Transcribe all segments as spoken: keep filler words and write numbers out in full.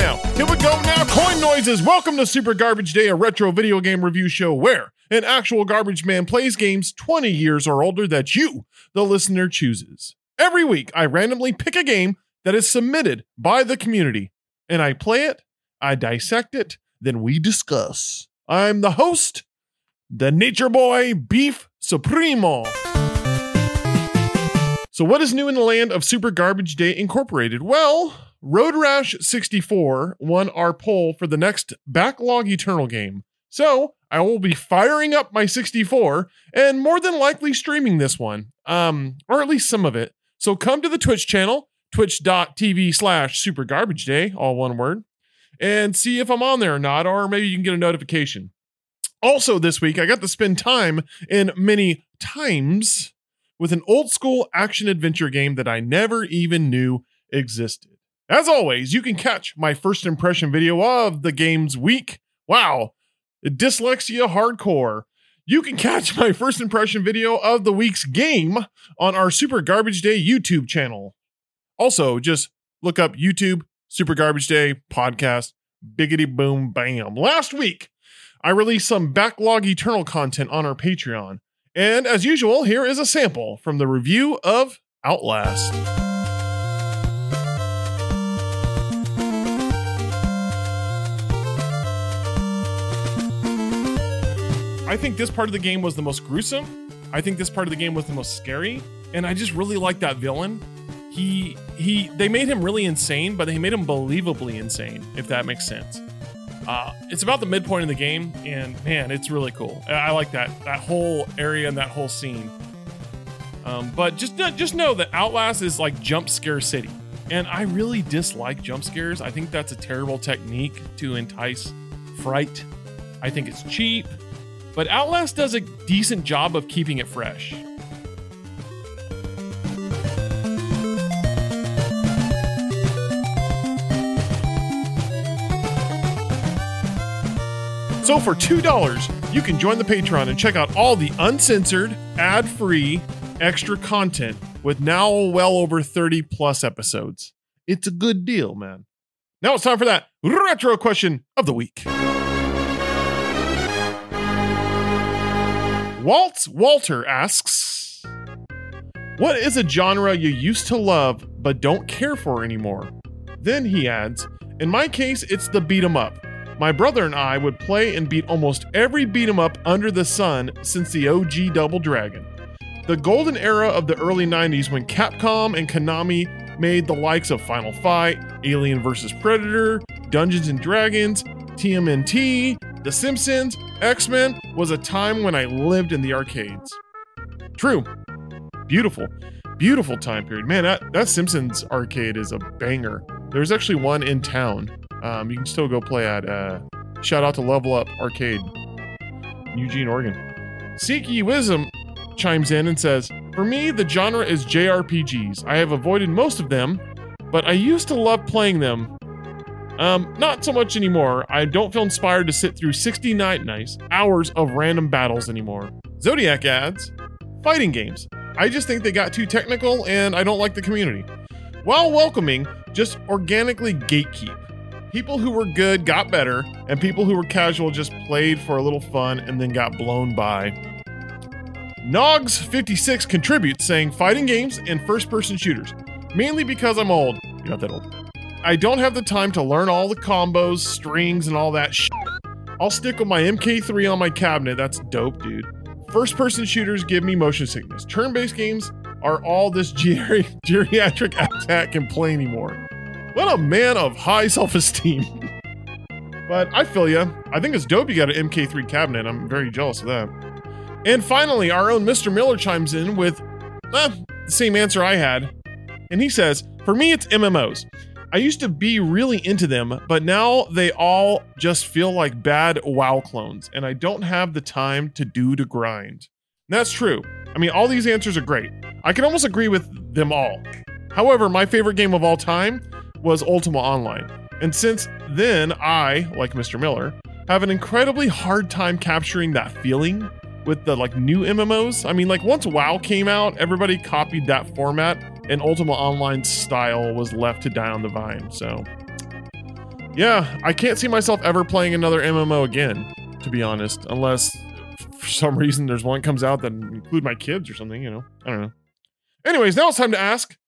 now. Here we go now. Coin noises. Welcome to Super Garbage Day, a retro video game review show where an actual garbage man plays games twenty years or older that you, the listener, chooses. Every week, I randomly pick a game that is submitted by the community, and I play it, I dissect it, then we discuss. I'm the host, the Nature Boy Beef Supremo. So what is new in the land of Super Garbage Day Incorporated? Well, Road Rash sixty-four won our poll for the next Backlog Eternal game. So I will be firing up my sixty-four and more than likely streaming this one, um, or at least some of it. So come to the Twitch channel, twitch.tv slash Super Garbage Day, all one word, and see if I'm on there or not, or maybe you can get a notification. Also this week, I got to spend time in many times with an old school action adventure game that I never even knew existed. As always, you can catch my first impression video of the game's week. Wow, dyslexia hardcore. You can catch my first impression video of the week's game on our Super Garbage Day YouTube channel. Also, just look up YouTube, Super Garbage Day podcast, biggity boom bam. Last week, I released some Backlog Eternal content on our Patreon. And as usual, here is a sample from the review of Outlast. I think this part of the game was the most gruesome. I think this part of the game was the most scary. And I just really liked that villain. He, he, they made him really insane, but they made him believably insane, if that makes sense. Uh, it's about the midpoint of the game, and man, it's really cool. I like that that whole area and that whole scene. Um, but just just know that Outlast is like jump scare city, and I really dislike jump scares. I think that's a terrible technique to entice fright. I think it's cheap, but Outlast does a decent job of keeping it fresh. So for two dollars, you can join the Patreon and check out all the uncensored, ad-free, extra content with now well over thirty plus episodes. It's a good deal, man. Now it's time for that retro question of the week. Waltz Walter asks, what is a genre you used to love but don't care for anymore? Then he adds, in my case, it's the beat 'em up. My brother and I would play and beat almost every beat-em-up under the sun since the O G Double Dragon. The golden era of the early nineties when Capcom and Konami made the likes of Final Fight, Alien versus. Predator, Dungeons and Dragons, T M N T, The Simpsons, X-Men was a time when I lived in the arcades. True. Beautiful. Beautiful time period. Man, that, that Simpsons arcade is a banger. There's actually one in town. Um, you can still go play at, uh, shout out to Level Up Arcade, Eugene, Oregon. Seek Ye Wisdom chimes in and says, for me, the genre is J R P Gs. I have avoided most of them, but I used to love playing them. Um, not so much anymore. I don't feel inspired to sit through sixty-nine nights, hours of random battles anymore. Zodiac adds, fighting games. I just think they got too technical and I don't like the community. While welcoming, just organically gatekeep. People who were good got better, and people who were casual just played for a little fun and then got blown by. Nogs fifty-six contributes, saying fighting games and first-person shooters, mainly because I'm old. You're not that old. I don't have the time to learn all the combos, strings, and all that shit. I'll stick with my M K three on my cabinet. That's dope, dude. First-person shooters give me motion sickness. Turn-based games are all this ger- geriatric attack can play anymore. What a man of high self-esteem. But I feel ya. I think it's dope you got an M K three cabinet. I'm very jealous of that. And finally, our own Mister Miller chimes in with eh, the same answer I had. And he says, for me, it's M M Os. I used to be really into them, but now they all just feel like bad WoW clones, and I don't have the time to do to grind. And that's true. I mean, all these answers are great. I can almost agree with them all. However, my favorite game of all time was Ultima Online. And since then, I, like Mister Miller, have an incredibly hard time capturing that feeling with the like new M M Os. I mean, like once WoW came out, everybody copied that format and Ultima Online style was left to die on the vine. So Yeah, I can't see myself ever playing another M M O again, to be honest, unless for some reason there's one that comes out that include my kids or something, you know, I don't know. Anyways, now it's time to ask,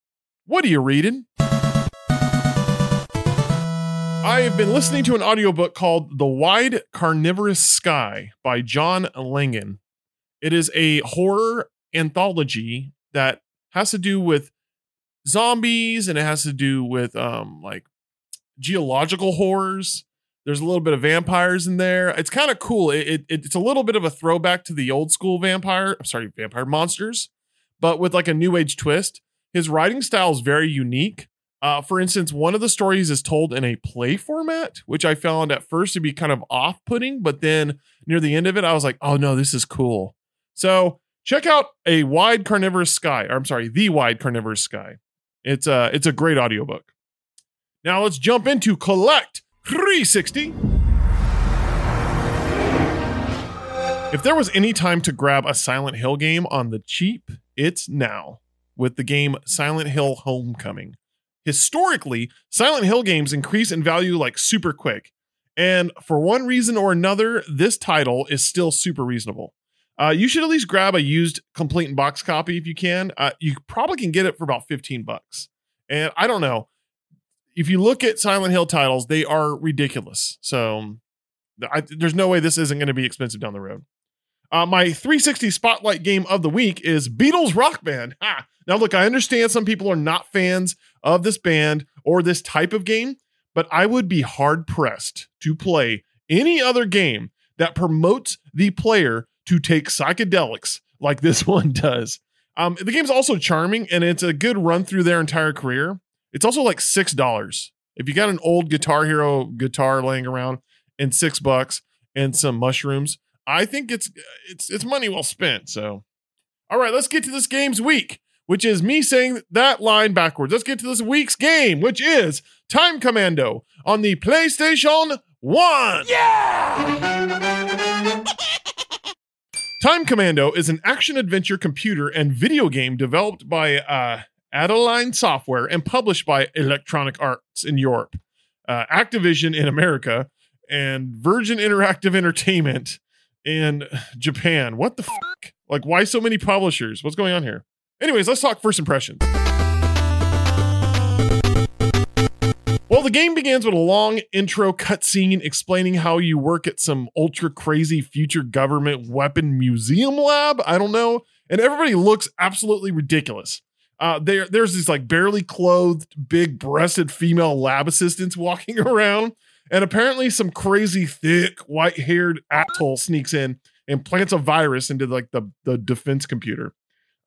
what are you reading? I have been listening to an audiobook called The Wide Carnivorous Sky by John Langan. It is a horror anthology that has to do with zombies and it has to do with um, like geological horrors. There's a little bit of vampires in there. It's kind of cool. It, it, it's a little bit of a throwback to the old school vampire, I'm sorry, vampire monsters, but with like a new age twist. His writing style is very unique. Uh, for instance, one of the stories is told in a play format, which I found at first to be kind of off-putting, but then near the end of it, I was like, oh no, this is cool. So check out a Wide Carnivorous Sky, or I'm sorry, The Wide Carnivorous Sky. It's a, it's a great audiobook. Now let's jump into Collect three sixty. If there was any time to grab a Silent Hill game on the cheap, it's now with the game Silent Hill Homecoming. Historically, Silent Hill games increase in value like super quick. And for one reason or another, this title is still super reasonable. Uh, you should at least grab a used complete and box copy if you can. Uh, you probably can get it for about fifteen bucks. And I don't know. If you look at Silent Hill titles, they are ridiculous. So I, there's no way this isn't going to be expensive down the road. Uh, my three sixty Spotlight game of the week is Beatles Rock Band. Ha! Now, look, I understand some people are not fans of this band or this type of game, but I would be hard pressed to play any other game that promotes the player to take psychedelics like this one does. Um, the game's also charming and it's a good run through their entire career. It's also like six dollars. If you got an old Guitar Hero guitar laying around and six bucks and some mushrooms, I think it's, it's, it's money well spent. So, all right, let's get to this game's week, which is me saying that line backwards. Let's get to this week's game, which is Time Commando on the PlayStation one. Yeah! Time Commando is an action-adventure computer and video game developed by uh, Adeline Software and published by Electronic Arts in Europe, uh, Activision in America, and Virgin Interactive Entertainment in Japan. What the fuck? Like, why so many publishers? What's going on here? Anyways, let's talk first impressions. Well, the game begins with a long intro cutscene explaining how you work at some ultra crazy future government weapon museum lab. I don't know. And everybody looks absolutely ridiculous. Uh, there, there's these like barely clothed, big breasted female lab assistants walking around. And apparently some crazy thick white haired asshole sneaks in and plants a virus into like the, the defense computer.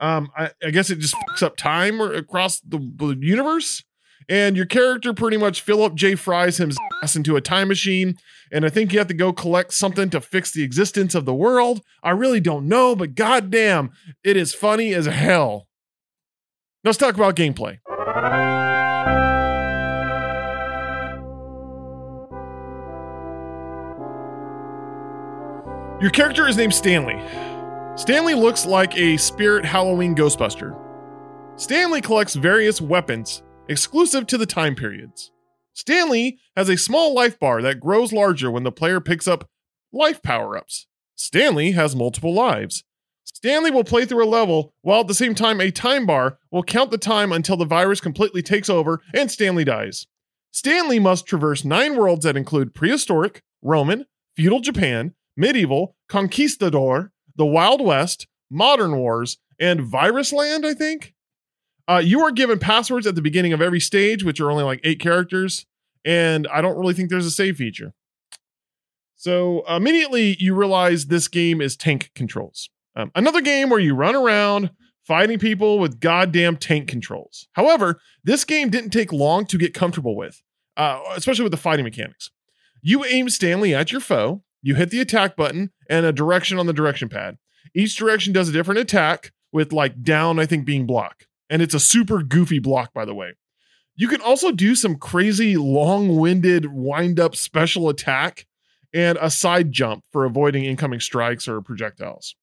Um, I, I guess it just fucks up time or across the, the universe, and your character pretty much Philip J. Fries him ass into a time machine. And I think you have to go collect something to fix the existence of the world. I really don't know, but goddamn, it is funny as hell. Now let's talk about gameplay. Your character is named Stanley. Stanley looks like a spirit Halloween Ghostbuster. Stanley collects various weapons exclusive to the time periods. Stanley has a small life bar that grows larger when the player picks up life power-ups. Stanley has multiple lives. Stanley will play through a level while at the same time a time bar will count the time until the virus completely takes over and Stanley dies. Stanley must traverse nine worlds that include prehistoric, Roman, feudal Japan, medieval, conquistador, the Wild West, Modern Wars, and Virusland, I think. Uh, you are given passwords at the beginning of every stage, which are only like eight characters, and I don't really think there's a save feature. So immediately you realize this game is tank controls. Um, another game where you run around fighting people with goddamn tank controls. However, this game didn't take long to get comfortable with, uh, especially with the fighting mechanics. You aim Stanley at your foe, you hit the attack button and a direction on the direction pad. Each direction does a different attack with like down, I think, being block. And it's a super goofy block, by the way. You can also do some crazy long-winded wind-up special attack and a side jump for avoiding incoming strikes or projectiles.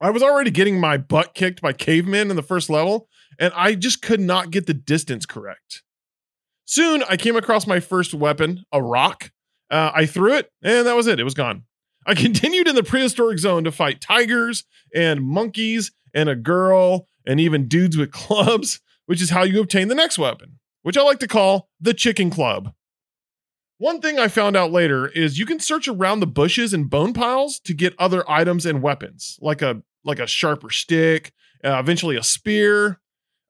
I was already getting my butt kicked by cavemen in the first level, and I just could not get the distance correct. Soon, I came across my first weapon, a rock. Uh, I threw it, and that was it. It was gone. I continued in the prehistoric zone to fight tigers and monkeys and a girl and even dudes with clubs, which is how you obtain the next weapon, which I like to call the chicken club. One thing I found out later is you can search around the bushes and bone piles to get other items and weapons, like a like a sharper stick, uh, eventually a spear.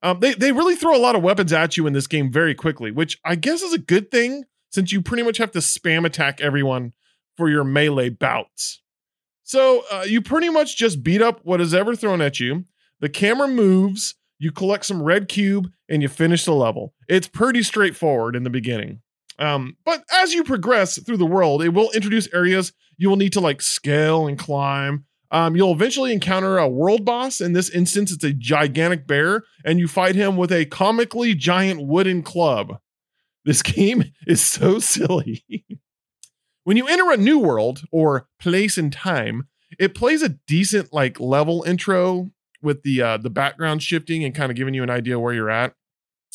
Um, they, they really throw a lot of weapons at you in this game very quickly, which I guess is a good thing since you pretty much have to spam attack everyone for your melee bouts. So uh, you pretty much just beat up what is ever thrown at you. The camera moves, you collect some red cube, and you finish the level. It's pretty straightforward in the beginning. Um, but as you progress through the world, it will introduce areas you will need to like scale and climb. Um, you'll eventually encounter a world boss. In this instance, it's a gigantic bear, and you fight him with a comically giant wooden club. This game is so silly. When you enter a new world or place in time, it plays a decent like level intro with the uh, the background shifting and kind of giving you an idea where you're at.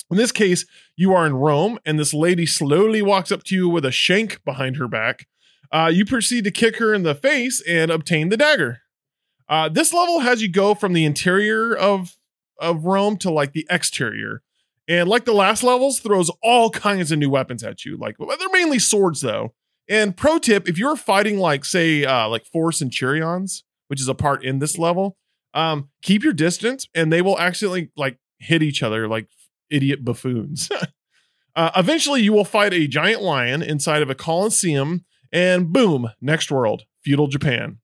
In this case, you are in Rome, and this lady slowly walks up to you with a shank behind her back. Uh, you proceed to kick her in the face and obtain the dagger. Uh, this level has you go from the interior of, of Rome to like the exterior. And like the last levels, throws all kinds of new weapons at you. Like, well, they're mainly swords, though. And pro tip, if you're fighting like, say, uh, like four centurions, which is a part in this level, um, keep your distance and they will accidentally like hit each other like idiot buffoons. uh, eventually, you will fight a giant lion inside of a coliseum, and boom, next world, feudal Japan.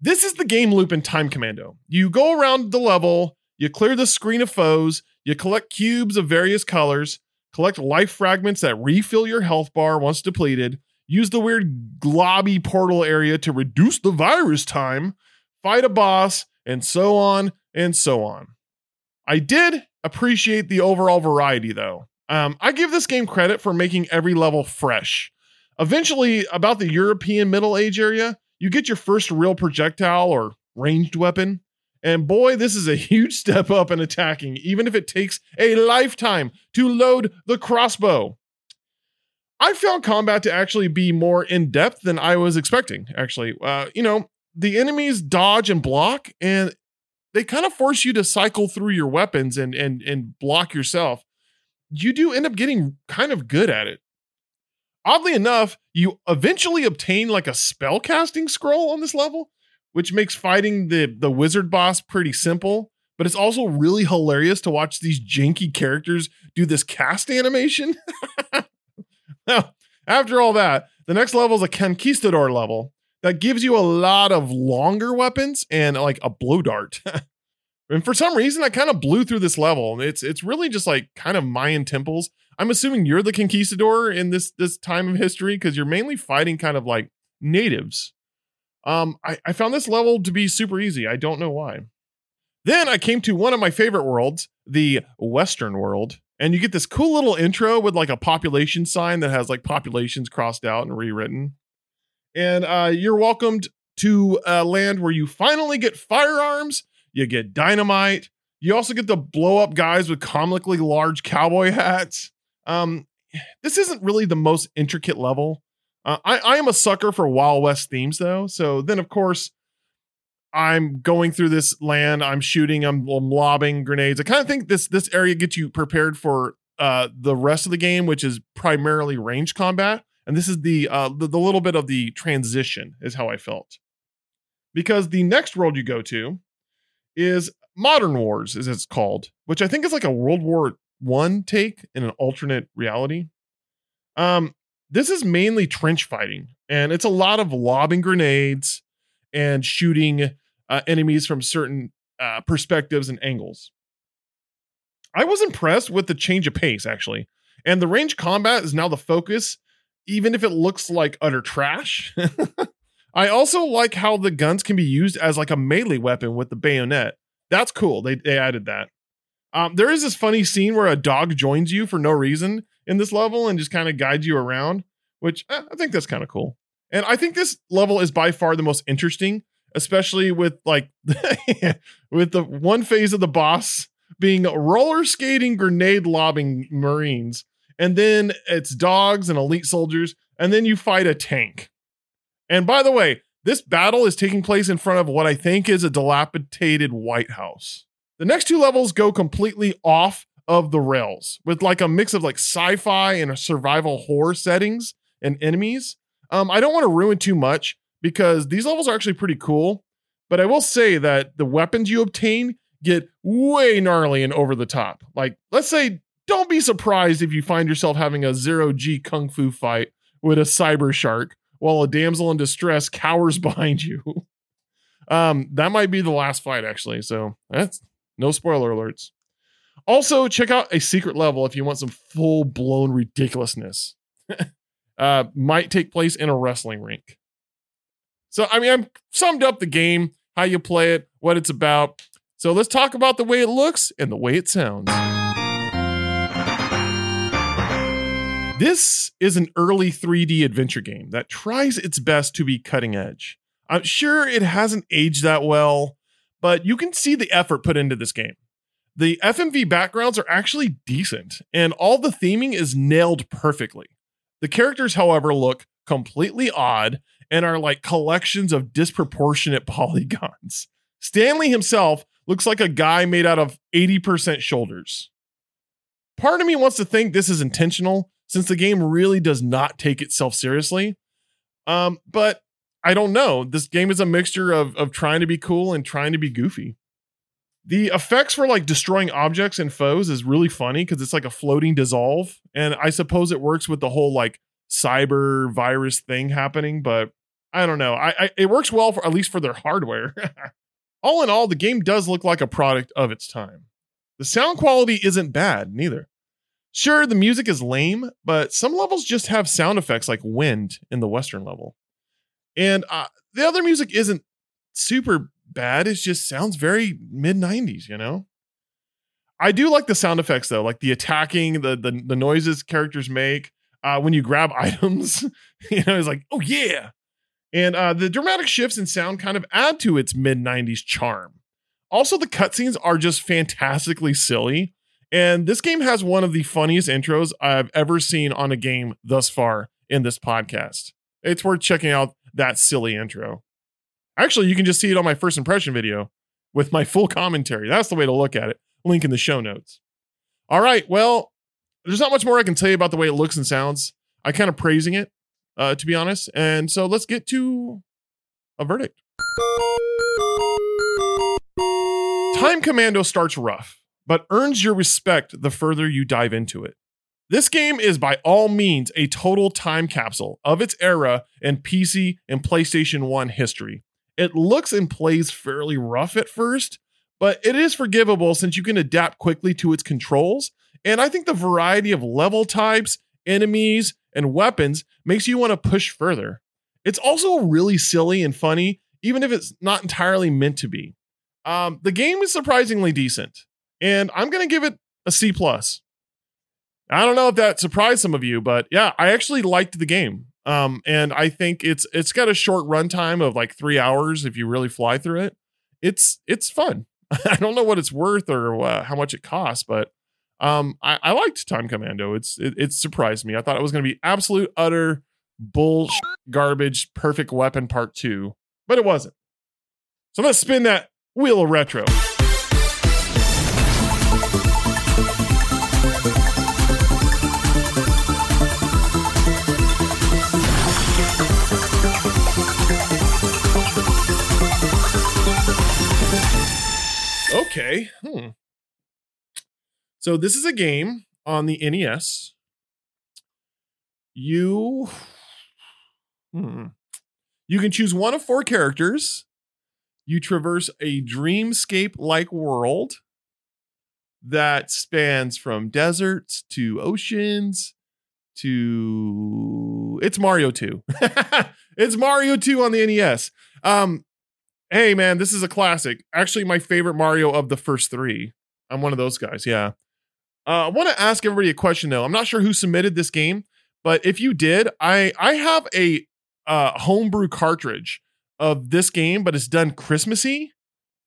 This is the game loop in Time Commando. You go around the level, you clear the screen of foes, you collect cubes of various colors, collect life fragments that refill your health bar once depleted, use the weird globby portal area to reduce the virus time, fight a boss, and so on and so on. I did appreciate the overall variety, though. Um, I give this game credit for making every level fresh. Eventually, about the European Middle Age area, you get your first real projectile or ranged weapon. And boy, this is a huge step up in attacking, even if it takes a lifetime to load the crossbow. I found combat to actually be more in-depth than I was expecting, actually. Uh, you know, the enemies dodge and block, and they kind of force you to cycle through your weapons and, and, and block yourself. You do end up getting kind of good at it. Oddly enough, you eventually obtain like a spell casting scroll on this level, which makes fighting the, the wizard boss pretty simple, but it's also really hilarious to watch these janky characters do this cast animation. Now, after all that, the next level is a conquistador level that gives you a lot of longer weapons and like a blow dart. And for some reason, I kind of blew through this level. It's it's really just like kind of Mayan temples. I'm assuming you're the conquistador in this this time of history because you're mainly fighting kind of like natives. Um, I, I found this level to be super easy. I don't know why. Then I came to one of my favorite worlds, the Western world. And you get this cool little intro with like a population sign that has like populations crossed out and rewritten. And uh, you're welcomed to a land where you finally get firearms. You get dynamite. You also get to blow up guys with comically large cowboy hats. Um, this isn't really the most intricate level. Uh, I, I am a sucker for Wild West themes, though. So then, of course, I'm going through this land. I'm shooting. I'm, I'm lobbing grenades. I kind of think this this area gets you prepared for uh, the rest of the game, which is primarily range combat. And this is the, uh, the the little bit of the transition is how I felt. Because the next world you go to is Modern Wars, as it's called, which I think is like a World War One take in an alternate reality. Um, this is mainly trench fighting, and it's a lot of lobbing grenades and shooting uh, enemies from certain uh, perspectives and angles. I was impressed with the change of pace, actually, and the range combat is now the focus, even if it looks like utter trash. I also like how the guns can be used as like a melee weapon with the bayonet. That's cool. They they added that. Um, there is this funny scene where a dog joins you for no reason in this level and just kind of guides you around, which eh, I think that's kind of cool. And I think this level is by far the most interesting, especially with like with the one phase of the boss being roller skating, grenade lobbing Marines. And then it's dogs and elite soldiers. And then you fight a tank. And by the way, this battle is taking place in front of what I think is a dilapidated White House. The next two levels go completely off of the rails with like a mix of like sci-fi and a survival horror settings and enemies. Um, I don't want to ruin too much because these levels are actually pretty cool, but I will say that the weapons you obtain get way gnarly and over the top. Like, let's say, don't be surprised if you find yourself having a zero G kung fu fight with a cyber shark while a damsel in distress cowers behind you. um, that might be the last fight actually. So that's no spoiler alerts. Also check out a secret level if you want some full blown ridiculousness. uh, might take place in a wrestling rink. So, I mean, I've summed up the game, how you play it, what it's about. So let's talk about the way it looks and the way it sounds. This is an early three D adventure game that tries its best to be cutting edge. I'm sure it hasn't aged that well, but you can see the effort put into this game. The F M V backgrounds are actually decent, and all the theming is nailed perfectly. The characters, however, look completely odd and are like collections of disproportionate polygons. Stanley himself looks like a guy made out of eighty percent shoulders. Part of me wants to think this is intentional, since the game really does not take itself seriously. Um, but I don't know. This game is a mixture of, of trying to be cool and trying to be goofy. The effects for like destroying objects and foes is really funny because it's like a floating dissolve. And I suppose it works with the whole like cyber virus thing happening, but I don't know. I, I it works well for at least for their hardware. All in all, the game does look like a product of its time. The sound quality isn't bad neither. Sure, the music is lame, but some levels just have sound effects like wind in the Western level. And uh, the other music isn't super bad. It just sounds very mid nineties, you know? I do like the sound effects, though, like the attacking, the the, the noises characters make uh, when you grab items. You know, it's like, oh, yeah. And uh, the dramatic shifts in sound kind of add to its mid nineties charm. Also, the cutscenes are just fantastically silly. And this game has one of the funniest intros I've ever seen on a game thus far in this podcast. It's worth checking out that silly intro. Actually, you can just see it on my first impression video with my full commentary. That's the way to look at it. Link in the show notes. All right. Well, there's not much more I can tell you about the way it looks and sounds. I kind of praising it, uh, to be honest. And so let's get to a verdict. Time Commando starts rough, but earns your respect the further you dive into it. This game is by all means a total time capsule of its era and P C and PlayStation one history. It looks and plays fairly rough at first, but it is forgivable since you can adapt quickly to its controls. And I think the variety of level types, enemies, and weapons makes you want to push further. It's also really silly and funny, even if it's not entirely meant to be. Um, the game is surprisingly decent. And I'm going to give it a C plus. I don't know if that surprised some of you, but yeah, I actually liked the game. Um, and I think it's it's got a short runtime of like three hours if you really fly through it. It's it's fun. I don't know what it's worth or uh, how much it costs, but um, I, I liked Time Commando. It's it, it surprised me. I thought it was going to be absolute, utter, bullshit, garbage, Perfect Weapon Part two, but it wasn't. So let's spin that wheel of retro. Okay. Hmm. So this is a game on the N E S. You, hmm. you can choose one of four characters. You traverse a dreamscape-like world that spans from deserts to oceans to... It's Mario two. It's Mario two on the N E S. Um, Hey, man, this is a classic. Actually, my favorite Mario of the first three. I'm one of those guys, yeah. Uh, I want to ask everybody a question, though. I'm not sure who submitted this game, but if you did, I, I have a uh, homebrew cartridge of this game, but it's done Christmassy.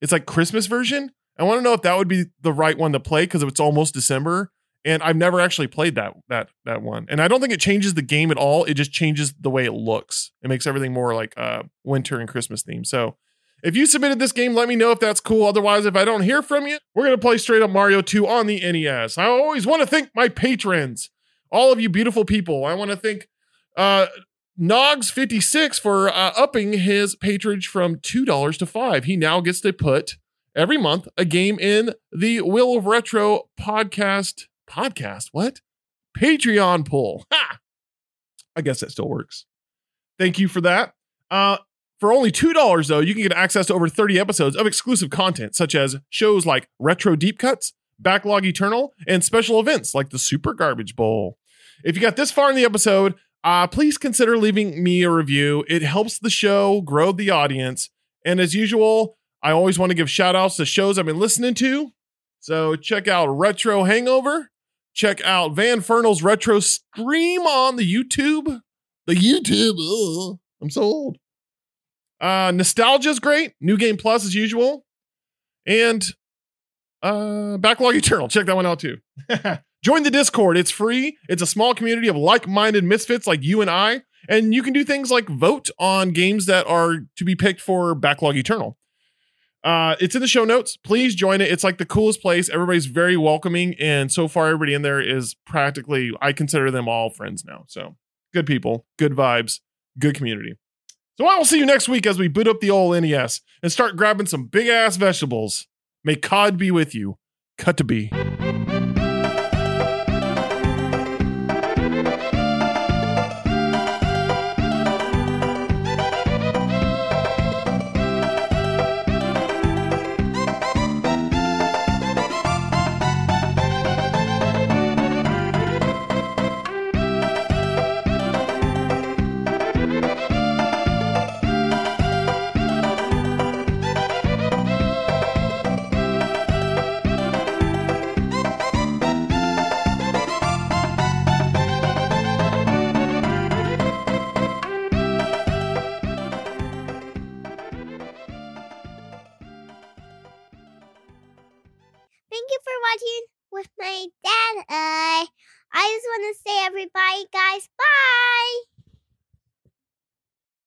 It's like Christmas version. I want to know if that would be the right one to play because it's almost December And I've never actually played that that that one. And I don't think it changes the game at all. It just changes the way it looks. It makes everything more like uh, winter and Christmas themed. So if you submitted this game, let me know if that's cool. Otherwise, if I don't hear from you, we're going to play straight up Mario two on the N E S. I always want to thank my patrons, all of you beautiful people. I want to thank uh, Nogs fifty-six for uh, upping his patronage from two dollars to five dollars. He now gets to put every month a game in the Wheel of Retro podcast. Podcast? What? Patreon poll. Ha! I guess that still works. Thank you for that. Uh, for only two dollars, though, you can get access to over thirty episodes of exclusive content, such as shows like Retro Deep Cuts, Backlog Eternal, and special events like the Super Garbage Bowl. If you got this far in the episode, uh, please consider leaving me a review. It helps the show grow the audience. And as usual, I always want to give shout outs to shows I've been listening to. So check out Retro Hangover. Check out VanFernal's Retro Stream on the YouTube. The YouTube. Ugh, I'm so old. Uh, Nostalgia's great. New Game Plus as usual. And uh, Backlog Eternal. Check that one out too. Join the Discord. It's free. It's a small community of like-minded misfits like you and I. And you can do things like vote on games that are to be picked for Backlog Eternal. Uh, it's in the show notes. Please join it. It's like the coolest place. Everybody's very welcoming. And so far, everybody in there is practically, I consider them all friends now. So good people, good vibes, good community. So I will see you next week as we boot up the old N E S and start grabbing some big ass vegetables. May C O D be with you. Cut to B. With my dad, uh, I just want to say, everybody, guys, bye!